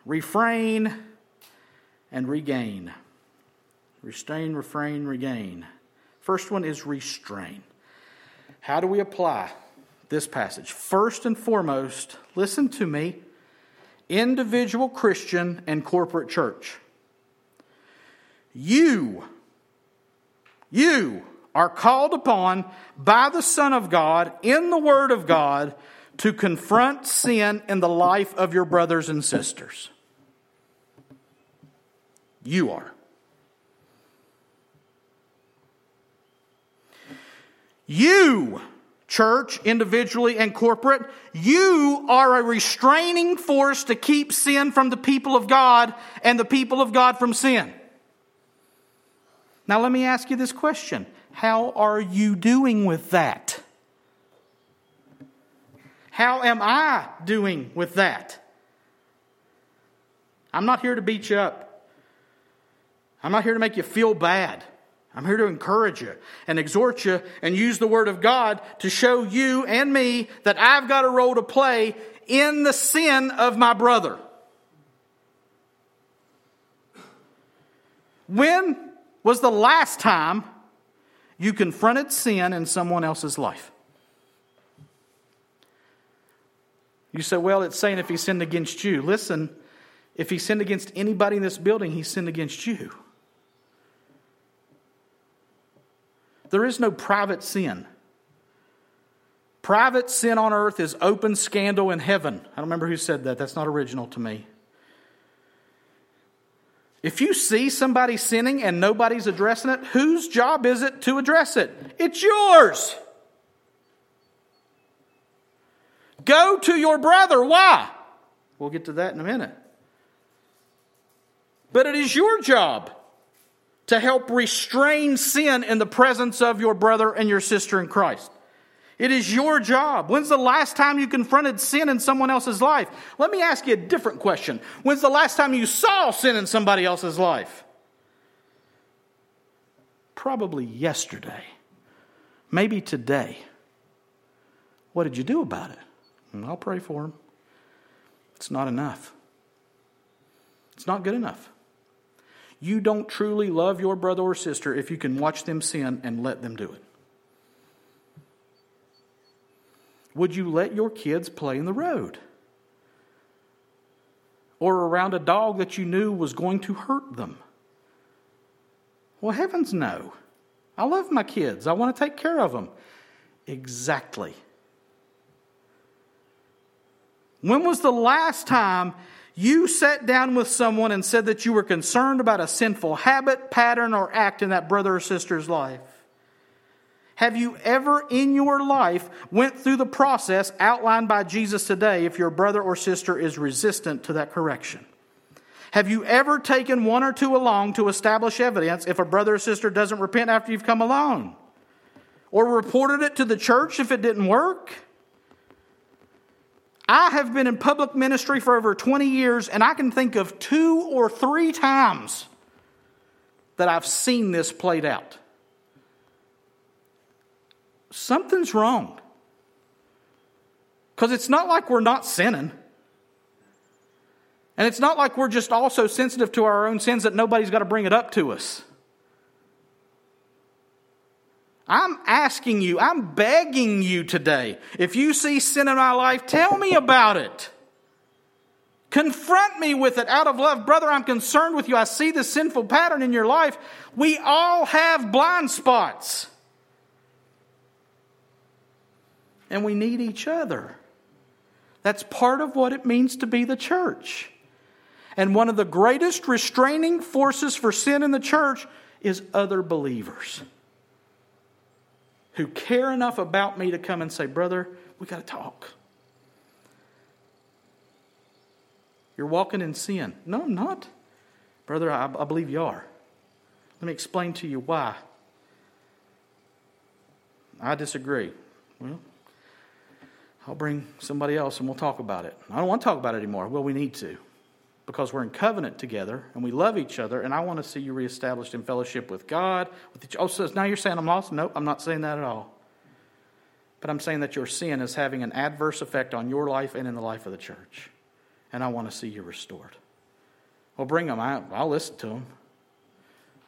refrain, and regain. Restrain, refrain, regain. First one is restrain. How do we apply this passage? First and foremost, listen to me, individual Christian and corporate church. You, you are called upon by the Son of God in the Word of God to confront sin in the life of your brothers and sisters. You are. You, church, individually and corporate, you are a restraining force to keep sin from the people of God and the people of God from sin. Now let me ask you this question. How are you doing with that? How am I doing with that? I'm not here to beat you up. I'm not here to make you feel bad. I'm here to encourage you and exhort you and use the Word of God to show you and me that I've got a role to play in the sin of my brother. When was the last time you confronted sin in someone else's life? You say, well, it's saying if he sinned against you. Listen, if he sinned against anybody in this building, he sinned against you. There is no private sin. Private sin on earth is open scandal in heaven. I don't remember who said that. That's not original to me. If you see somebody sinning and nobody's addressing it, whose job is it to address it? It's yours. Go to your brother. Why? We'll get to that in a minute. But it is your job to help restrain sin in the presence of your brother and your sister in Christ. It is your job. When's the last time you confronted sin in someone else's life? Let me ask you a different question. When's the last time you saw sin in somebody else's life? Probably yesterday. Maybe today. What did you do about it? And I'll pray for him. It's not enough. It's not good enough. You don't truly love your brother or sister if you can watch them sin and let them do it. Would you let your kids play in the road? Or around a dog that you knew was going to hurt them? Well, heavens no. I love my kids. I want to take care of them. Exactly. When was the last time you sat down with someone and said that you were concerned about a sinful habit, pattern, or act in that brother or sister's life? Have you ever in your life went through the process outlined by Jesus today if your brother or sister is resistant to that correction? Have you ever taken one or two along to establish evidence if a brother or sister doesn't repent after you've come along? Or reported it to the church if it didn't work? I have been in public ministry for over twenty years, and I can think of two or three times that I've seen this played out. Something's wrong. Because it's not like we're not sinning. And it's not like we're just all so sensitive to our own sins that nobody's got to bring it up to us. I'm asking you, I'm begging you today, if you see sin in my life, tell me about it. Confront me with it out of love. Brother, I'm concerned with you. I see this sinful pattern in your life. We all have blind spots. And we need each other. That's part of what it means to be the church. And one of the greatest restraining forces for sin in the church is other believers who care enough about me to come and say, brother, we got to talk. You're walking in sin. No, I'm not. Brother, I, I believe you are. Let me explain to you why. I disagree. Well, I'll bring somebody else and we'll talk about it. I don't want to talk about it anymore. Well, we need to. Because we're in covenant together and we love each other, and I want to see you reestablished in fellowship with God. With each, oh, so now you're saying I'm lost? No, nope, I'm not saying that at all. But I'm saying that your sin is having an adverse effect on your life and in the life of the church. And I want to see you restored. Well, bring them. I, I'll listen to them.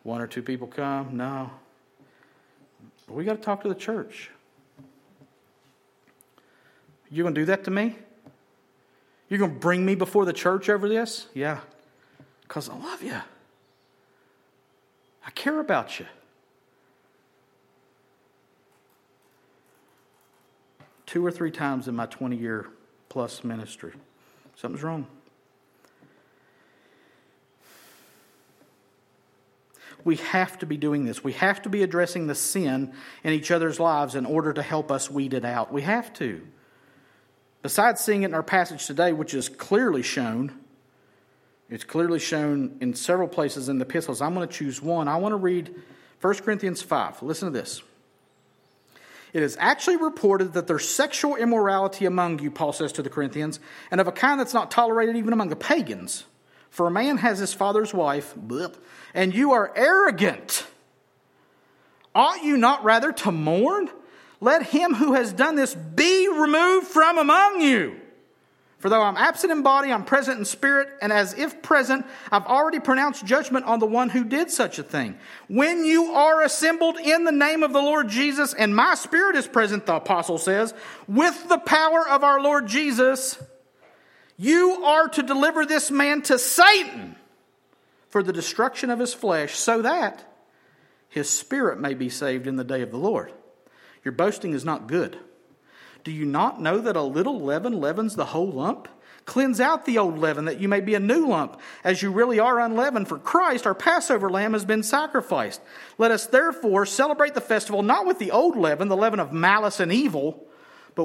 One or two people come. No. We got to talk to the church. You're going to do that to me? You're going to bring me before the church over this? Yeah. Because I love you. I care about you. Two or three times in my twenty-year plus ministry. Something's wrong. We have to be doing this. We have to be addressing the sin in each other's lives in order to help us weed it out. We have to. Besides seeing it in our passage today, which is clearly shown, it's clearly shown in several places in the epistles. I'm going to choose one. I want to read First Corinthians five. Listen to this. It is actually reported that there's sexual immorality among you, Paul says to the Corinthians, and of a kind that's not tolerated even among the pagans. For a man has his father's wife, and you are arrogant. Ought you not rather to mourn? Let him who has done this be removed from among you. For though I'm absent in body, I'm present in spirit, and as if present, I've already pronounced judgment on the one who did such a thing. When you are assembled in the name of the Lord Jesus, and my spirit is present, the apostle says, with the power of our Lord Jesus, you are to deliver this man to Satan for the destruction of his flesh, so that his spirit may be saved in the day of the Lord. Your boasting is not good. Do you not know that a little leaven leavens the whole lump? Cleanse out the old leaven, that you may be a new lump, as you really are unleavened. For Christ, our Passover lamb, has been sacrificed. Let us therefore celebrate the festival, not with the old leaven, the leaven of malice and evil, but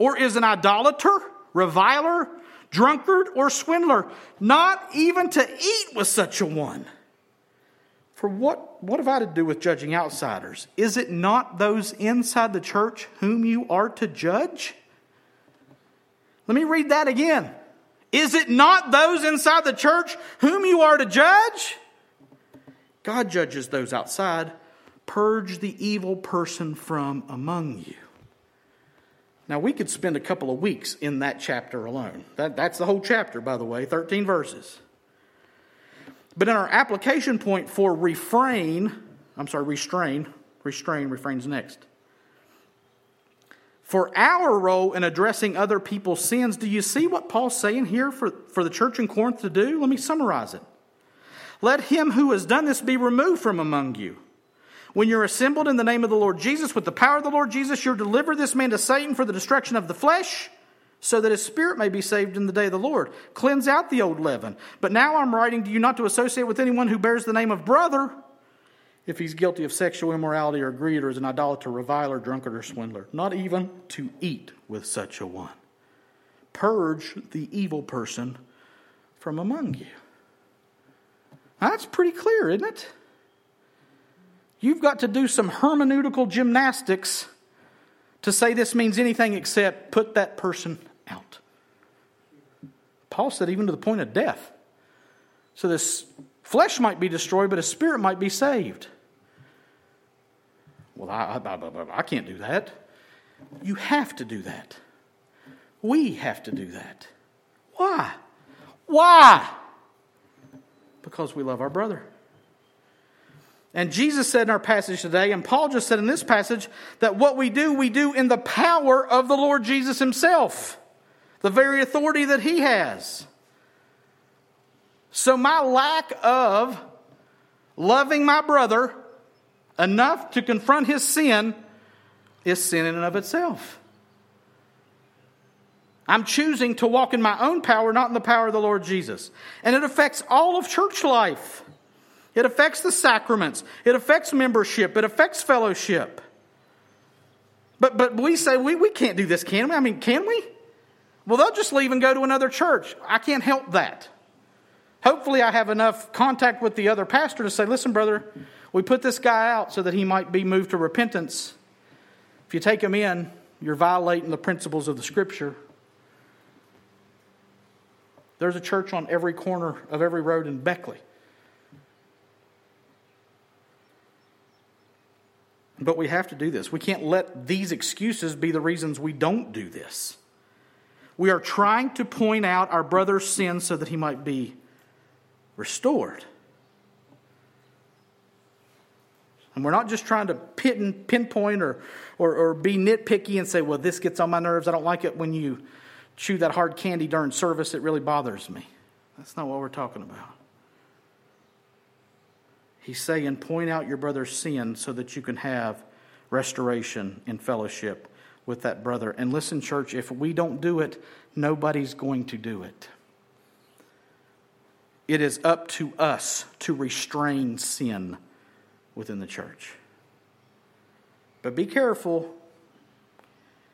or is an idolater, reviler, drunkard, or swindler, not even to eat with such a one. For what, what have I to do with judging outsiders? Is it not those inside the church whom you are to judge? Let me read that again. Is it not those inside the church whom you are to judge? God judges those outside. Purge the evil person from among you. Now, we could spend a couple of weeks in that chapter alone. That, that's the whole chapter, by the way, thirteen verses. But in our application point for refrain, I'm sorry, restrain, restrain, refrain's next. For our role in addressing other people's sins, do you see what Paul's saying here for, for the church in Corinth to do? Let me summarize it. Let him who has done this be removed from among you. When you're assembled in the name of the Lord Jesus, with the power of the Lord Jesus, you'll deliver this man to Satan for the destruction of the flesh, so that his spirit may be saved in the day of the Lord. Cleanse out the old leaven. But now I'm writing to you not to associate with anyone who bears the name of brother, if he's guilty of sexual immorality or greed, or is an idolater, reviler, drunkard, or swindler. Not even to eat with such a one. Purge the evil person from among you. Now, that's pretty clear, isn't it? You've got to do some hermeneutical gymnastics to say this means anything except put that person out. Paul said even to the point of death. So this flesh might be destroyed, but his spirit might be saved. Well, I, I, I, I can't do that. You have to do that. We have to do that. Why? Why? Because we love our brother. And Jesus said in our passage today, and Paul just said in this passage, that what we do, we do in the power of the Lord Jesus himself. The very authority that he has. So my lack of loving my brother enough to confront his sin is sin in and of itself. I'm choosing to walk in my own power, not in the power of the Lord Jesus. And it affects all of church life. It affects the sacraments. It affects membership. It affects fellowship. But but we say, we, we can't do this, can we? I mean, can we? Well, they'll just leave and go to another church. I can't help that. Hopefully I have enough contact with the other pastor to say, listen, brother, we put this guy out so that he might be moved to repentance. If you take him in, you're violating the principles of the Scripture. There's a church on every corner of every road in Beckley. But we have to do this. We can't let these excuses be the reasons we don't do this. We are trying to point out our brother's sin so that he might be restored. And we're not just trying to pinpoint or, or, or be nitpicky and say, well, this gets on my nerves. I don't like it when you chew that hard candy during service. It really bothers me. That's not what we're talking about. He's saying, point out your brother's sin so that you can have restoration in fellowship with that brother. And listen, church, if we don't do it, nobody's going to do it. It is up to us to restrain sin within the church. But be careful,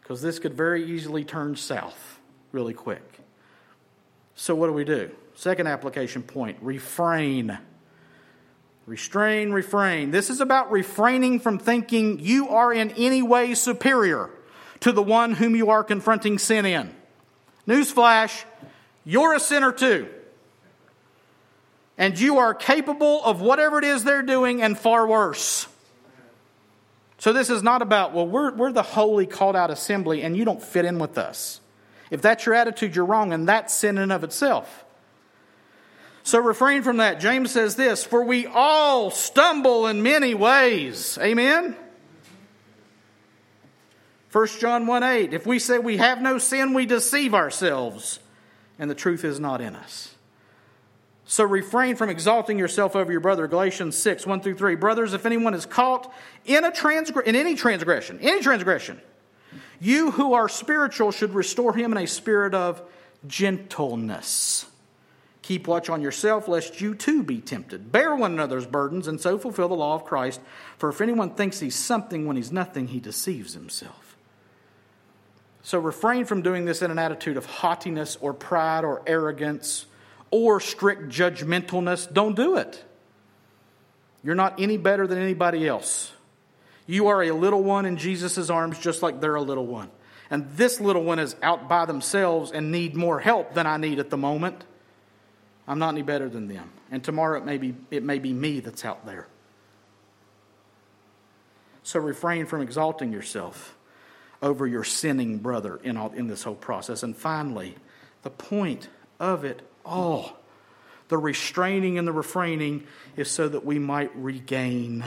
because this could very easily turn south really quick. So what do we do? Second application point, refrain. Restrain, refrain. This is about refraining from thinking you are in any way superior to the one whom you are confronting sin in. Newsflash, you're a sinner too. And you are capable of whatever it is they're doing and far worse. So this is not about, well, we're, we're the holy called out assembly and you don't fit in with us. If that's your attitude, you're wrong, and that's sin in and of itself. So refrain from that. James says this, for we all stumble in many ways. Amen? First John one eight, if we say we have no sin, we deceive ourselves, and the truth is not in us. So refrain from exalting yourself over your brother. Galatians six, one through three. Brothers, if anyone is caught in a transgr- in any transgression, any transgression, you who are spiritual should restore him in a spirit of gentleness. Keep watch on yourself, lest you too be tempted. Bear one another's burdens, and so fulfill the law of Christ. For if anyone thinks he's something when he's nothing, he deceives himself. So refrain from doing this in an attitude of haughtiness or pride or arrogance or strict judgmentalness. Don't do it. You're not any better than anybody else. You are a little one in Jesus' arms just like they're a little one. And this little one is out by themselves and need more help than I need at the moment. I'm not any better than them. And tomorrow it may be, it may be me that's out there. So refrain from exalting yourself over your sinning brother in, all, in this whole process. And finally, the point of it all, oh, the restraining and the refraining is so that we might regain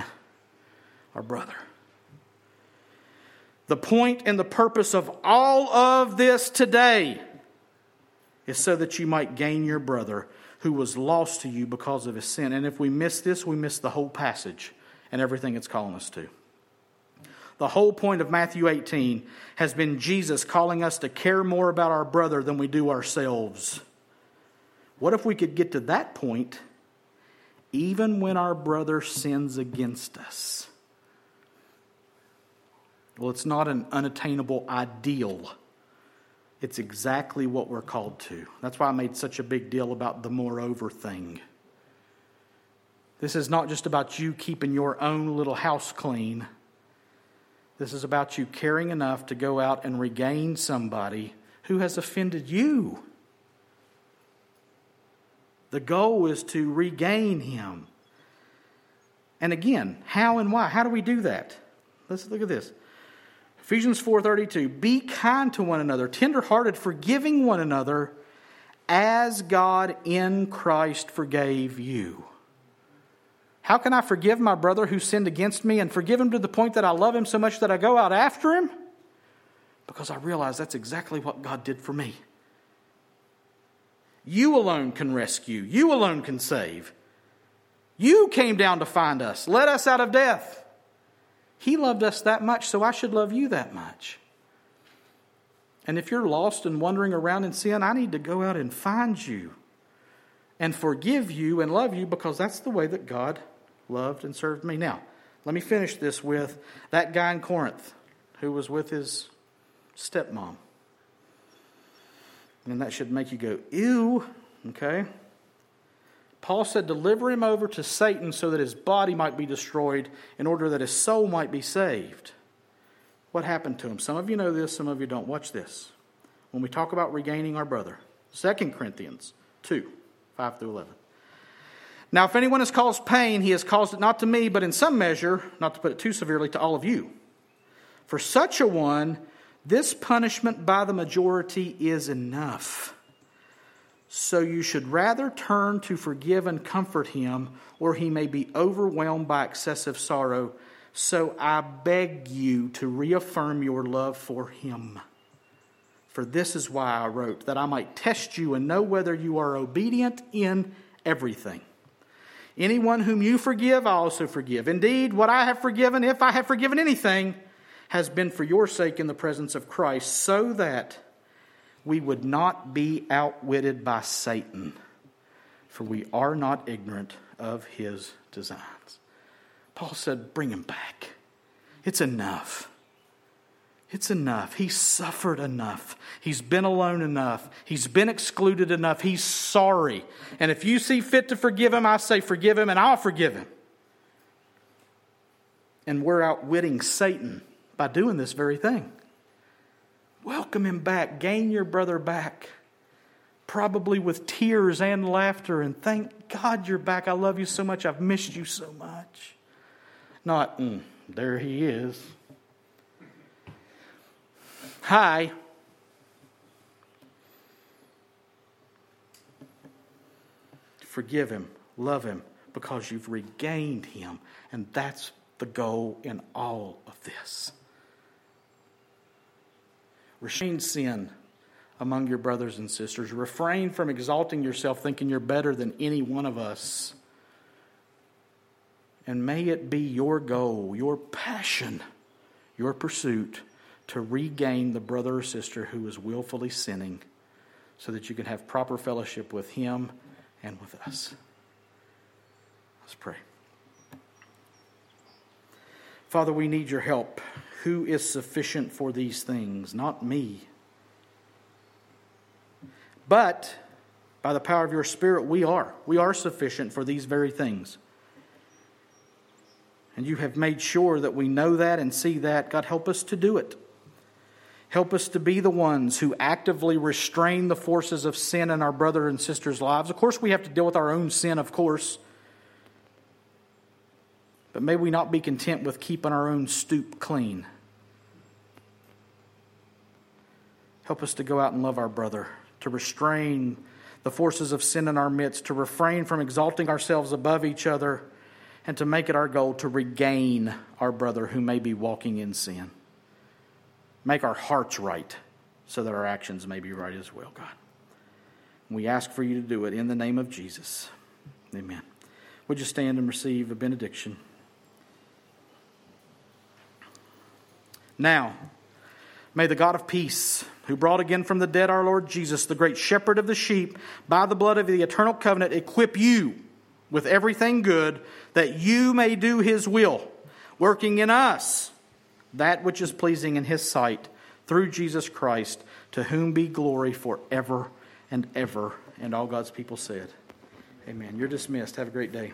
our brother. The point and the purpose of all of this today is so that you might gain your brother who was lost to you because of his sin. And if we miss this, we miss the whole passage and everything it's calling us to. The whole point of Matthew eighteen has been Jesus calling us to care more about our brother than we do ourselves. What if we could get to that point even when our brother sins against us? Well, it's not an unattainable ideal. It's exactly what we're called to. That's why I made such a big deal about the moreover thing. This is not just about you keeping your own little house clean. This is about you caring enough to go out and regain somebody who has offended you. The goal is to regain him. And again, how and why? How do we do that? Let's look at this. Ephesians four thirty-two, be kind to one another, tenderhearted, forgiving one another, as God in Christ forgave you. How can I forgive my brother who sinned against me and forgive him to the point that I love him so much that I go out after him? Because I realize that's exactly what God did for me. You alone can rescue. You alone can save. You came down to find us. Let us out of death. He loved us that much, so I should love you that much. And if you're lost and wandering around in sin, I need to go out and find you and forgive you and love you because that's the way that God loved and served me. Now, let me finish this with that guy in Corinth who was with his stepmom. And that should make you go, ew, okay? Paul said, deliver him over to Satan so that his body might be destroyed in order that his soul might be saved. What happened to him? Some of you know this, some of you don't. Watch this. When we talk about regaining our brother, Second Corinthians two, five through eleven. Now, if anyone has caused pain, he has caused it not to me, but in some measure, not to put it too severely, to all of you. For such a one, this punishment by the majority is enough. So you should rather turn to forgive and comfort him, or he may be overwhelmed by excessive sorrow. So I beg you to reaffirm your love for him. For this is why I wrote, that I might test you and know whether you are obedient in everything. Anyone whom you forgive, I also forgive. Indeed, what I have forgiven, if I have forgiven anything, has been for your sake in the presence of Christ, so that we would not be outwitted by Satan. for we are not ignorant of his designs. Paul said, bring him back. It's enough. It's enough. He's suffered enough. He's been alone enough. He's been excluded enough. He's sorry. And if you see fit to forgive him, I say forgive him, and I'll forgive him. And we're outwitting Satan by doing this very thing. Welcome him back. Gain your brother back. Probably with tears and laughter. And thank God you're back. I love you so much. I've missed you so much. Not, mm, there he is. Hi. Forgive him. Love him. Because you've regained him. And that's the goal in all of this. Restrain sin among your brothers and sisters. Refrain from exalting yourself, thinking you're better than any one of us. And may it be your goal, your passion, your pursuit to regain the brother or sister who is willfully sinning so that you can have proper fellowship with him and with us. Let's pray. Father, we need your help. Who is sufficient for these things? Not me. But by the power of your Spirit, we are. We are sufficient for these very things. And you have made sure that we know that and see that. God, help us to do it. Help us to be the ones who actively restrain the forces of sin in our brother and sister's lives. Of course, we have to deal with our own sin, of course. But may we not be content with keeping our own stoop clean. Help us to go out and love our brother, to restrain the forces of sin in our midst, to refrain from exalting ourselves above each other, and to make it our goal to regain our brother who may be walking in sin. Make our hearts right so that our actions may be right as well, God. We ask for you to do it in the name of Jesus. Amen. Would you stand and receive a benediction? Now, may the God of peace, who brought again from the dead our Lord Jesus, the great shepherd of the sheep, by the blood of the eternal covenant, equip you with everything good, that you may do his will, working in us that which is pleasing in his sight, through Jesus Christ, to whom be glory forever and ever. And all God's people said, amen. You're dismissed. Have a great day.